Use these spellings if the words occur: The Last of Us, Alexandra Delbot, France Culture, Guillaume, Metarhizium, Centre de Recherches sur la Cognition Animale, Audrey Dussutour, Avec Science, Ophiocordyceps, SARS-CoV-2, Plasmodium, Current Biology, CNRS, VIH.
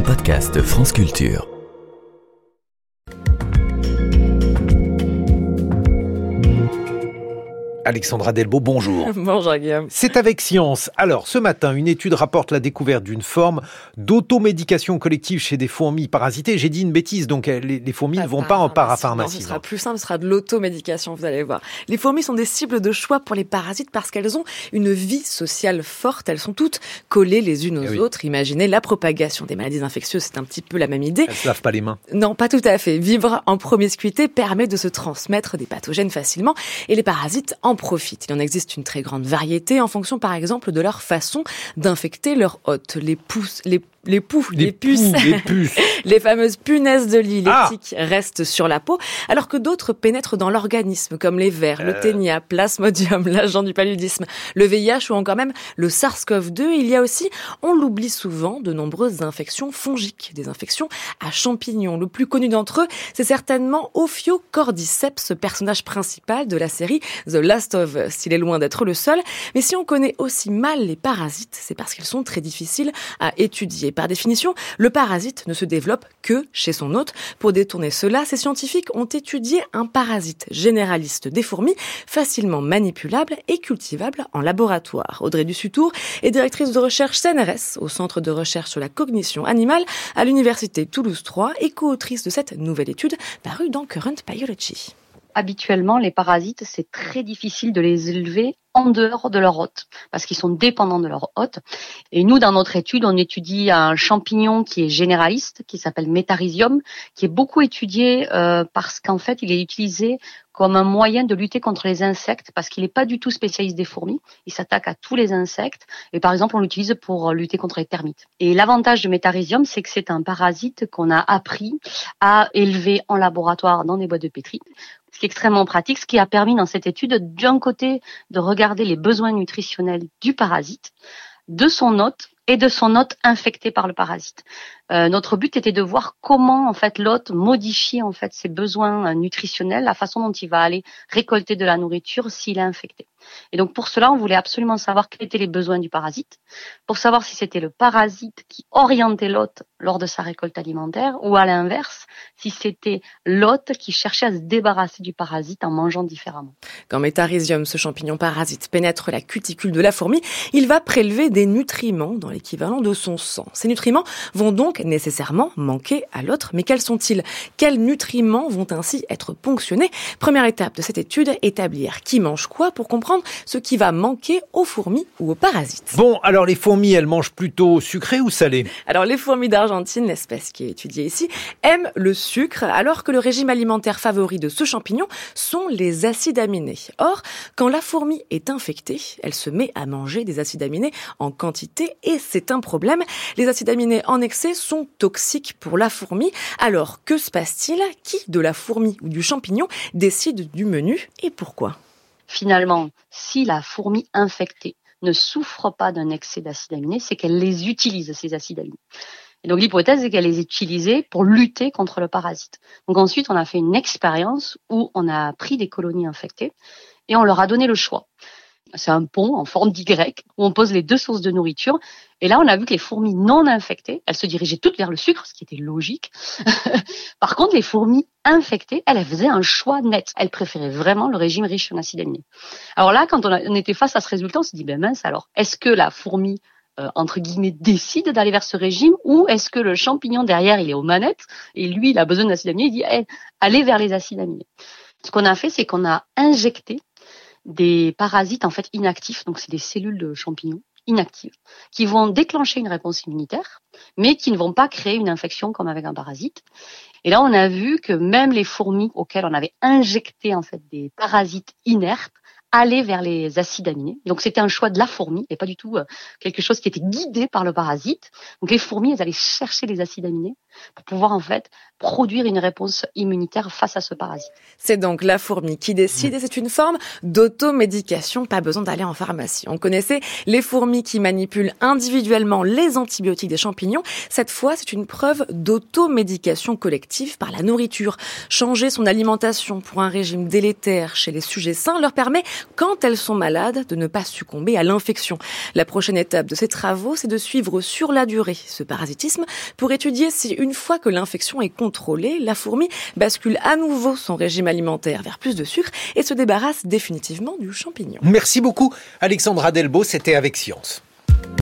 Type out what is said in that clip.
un podcast de France Culture. Alexandra Delbot, bonjour. Bonjour Guillaume. C'est Avec Science. Alors, ce matin, une étude rapporte la découverte d'une forme d'automédication collective chez des fourmis parasitées. J'ai dit une bêtise, donc les fourmis ne vont pas en parapharmacie. Non, ce sera plus simple, ce sera de l'automédication, vous allez voir. Les fourmis sont des cibles de choix pour les parasites parce qu'elles ont une vie sociale forte. Elles sont toutes collées les unes aux autres. Imaginez la propagation des maladies infectieuses, c'est un petit peu la même idée. Elles ne se lavent pas les mains. Non, pas tout à fait. Vivre en promiscuité permet de se transmettre des pathogènes facilement et les parasites en profitent. Il en existe une très grande variété en fonction, par exemple, de leur façon d'infecter leur hôte. Les puces. Les fameuses punaises de lit, les tiques restent sur la peau, alors que d'autres pénètrent dans l'organisme, comme les vers, le ténia, plasmodium, l'agent du paludisme, le VIH ou encore même le SARS-CoV-2. Il y a aussi, on l'oublie souvent, de nombreuses infections fongiques, des infections à champignons. Le plus connu d'entre eux, c'est certainement Ophiocordyceps, ce personnage principal de la série The Last of Us. Il est loin d'être le seul, mais si on connaît aussi mal les parasites, c'est parce qu'ils sont très difficiles à étudier. Par définition, le parasite ne se développe que chez son hôte. Pour détourner cela, ces scientifiques ont étudié un parasite généraliste des fourmis, facilement manipulable et cultivable en laboratoire. Audrey Dussutour est directrice de recherche CNRS au Centre de Recherches sur la Cognition Animale à l'Université Toulouse 3 et co-autrice de cette nouvelle étude parue dans Current Biology. Habituellement, les parasites, c'est très difficile de les élever en dehors de leur hôte, parce qu'ils sont dépendants de leur hôte. Et nous, dans notre étude, on étudie un champignon qui est généraliste, qui s'appelle Metarhizium, qui est beaucoup étudié parce qu'en fait, il est utilisé comme un moyen de lutter contre les insectes, parce qu'il n'est pas du tout spécialiste des fourmis. Il s'attaque à tous les insectes. Et par exemple, on l'utilise pour lutter contre les termites. Et l'avantage de Metarhizium, c'est que c'est un parasite qu'on a appris à élever en laboratoire dans des boîtes de pétri, ce qui est extrêmement pratique, ce qui a permis dans cette étude, d'un côté, de regarder les besoins nutritionnels du parasite, de son hôte et de son hôte infecté par le parasite. Notre but était de voir comment en fait l'hôte modifie en fait ses besoins nutritionnels, la façon dont il va aller récolter de la nourriture s'il est infecté. Et donc pour cela, on voulait absolument savoir quels étaient les besoins du parasite, pour savoir si c'était le parasite qui orientait l'hôte lors de sa récolte alimentaire ou à l'inverse, si c'était l'hôte qui cherchait à se débarrasser du parasite en mangeant différemment. Quand Metarhizium, ce champignon parasite, pénètre la cuticule de la fourmi, il va prélever des nutriments dans l'équivalent de son sang. Ces nutriments vont donc nécessairement manquer à l'autre, mais quels sont-ils ? Quels nutriments vont ainsi être ponctionnés ? Première étape de cette étude, établir qui mange quoi pour comprendre ce qui va manquer aux fourmis ou aux parasites. Bon, alors les fourmis, elles mangent plutôt sucré ou salé ? Alors les fourmis d'Argentine, l'espèce qui est étudiée ici, aiment le sucre, alors que le régime alimentaire favori de ce champignon sont les acides aminés. Or, quand la fourmi est infectée, elle se met à manger des acides aminés en quantité et c'est un problème. Les acides aminés en excès sont toxiques pour la fourmi. Alors, que se passe-t-il ? Qui de la fourmi ou du champignon décide du menu et pourquoi ? Finalement, si la fourmi infectée ne souffre pas d'un excès d'acides aminés, c'est qu'elle les utilise, ces acides aminés. Et donc l'hypothèse, c'est qu'elle les utilisait pour lutter contre le parasite. Donc ensuite, on a fait une expérience où on a pris des colonies infectées et on leur a donné le choix. C'est un pont en forme d'Y où on pose les deux sources de nourriture. Et là, on a vu que les fourmis non infectées, elles se dirigeaient toutes vers le sucre, ce qui était logique. Par contre, les fourmis infectées, elles faisaient un choix net. Elles préféraient vraiment le régime riche en acides aminés. Alors là, quand on était face à ce résultat, on s'est dit, ben mince, alors, est-ce que la fourmi entre guillemets, décide d'aller vers ce régime ou est-ce que le champignon derrière, il est aux manettes et lui, il a besoin d'acides aminés, il dit, hey, allez vers les acides aminés. Ce qu'on a fait, c'est qu'on a injecté des parasites en fait inactifs, donc c'est des cellules de champignons inactives, qui vont déclencher une réponse immunitaire, mais qui ne vont pas créer une infection comme avec un parasite. Et là, on a vu que même les fourmis auxquelles on avait injecté en fait des parasites inertes allaient vers les acides aminés. Donc c'était un choix de la fourmi et pas du tout quelque chose qui était guidé par le parasite. Donc les fourmis, elles allaient chercher les acides aminés pour pouvoir en fait produire une réponse immunitaire face à ce parasite. C'est donc la fourmi qui décide et c'est une forme d'automédication, pas besoin d'aller en pharmacie. On connaissait les fourmis qui manipulent individuellement les antibiotiques des champignons. Cette fois, c'est une preuve d'automédication collective par la nourriture. Changer son alimentation pour un régime délétère chez les sujets sains leur permet, quand elles sont malades, de ne pas succomber à l'infection. La prochaine étape de ces travaux, c'est de suivre sur la durée ce parasitisme pour étudier si, une fois que l'infection est contrôlée, la fourmi bascule à nouveau son régime alimentaire vers plus de sucre et se débarrasse définitivement du champignon. Merci beaucoup Alexandra Delbot, c'était Avec Science.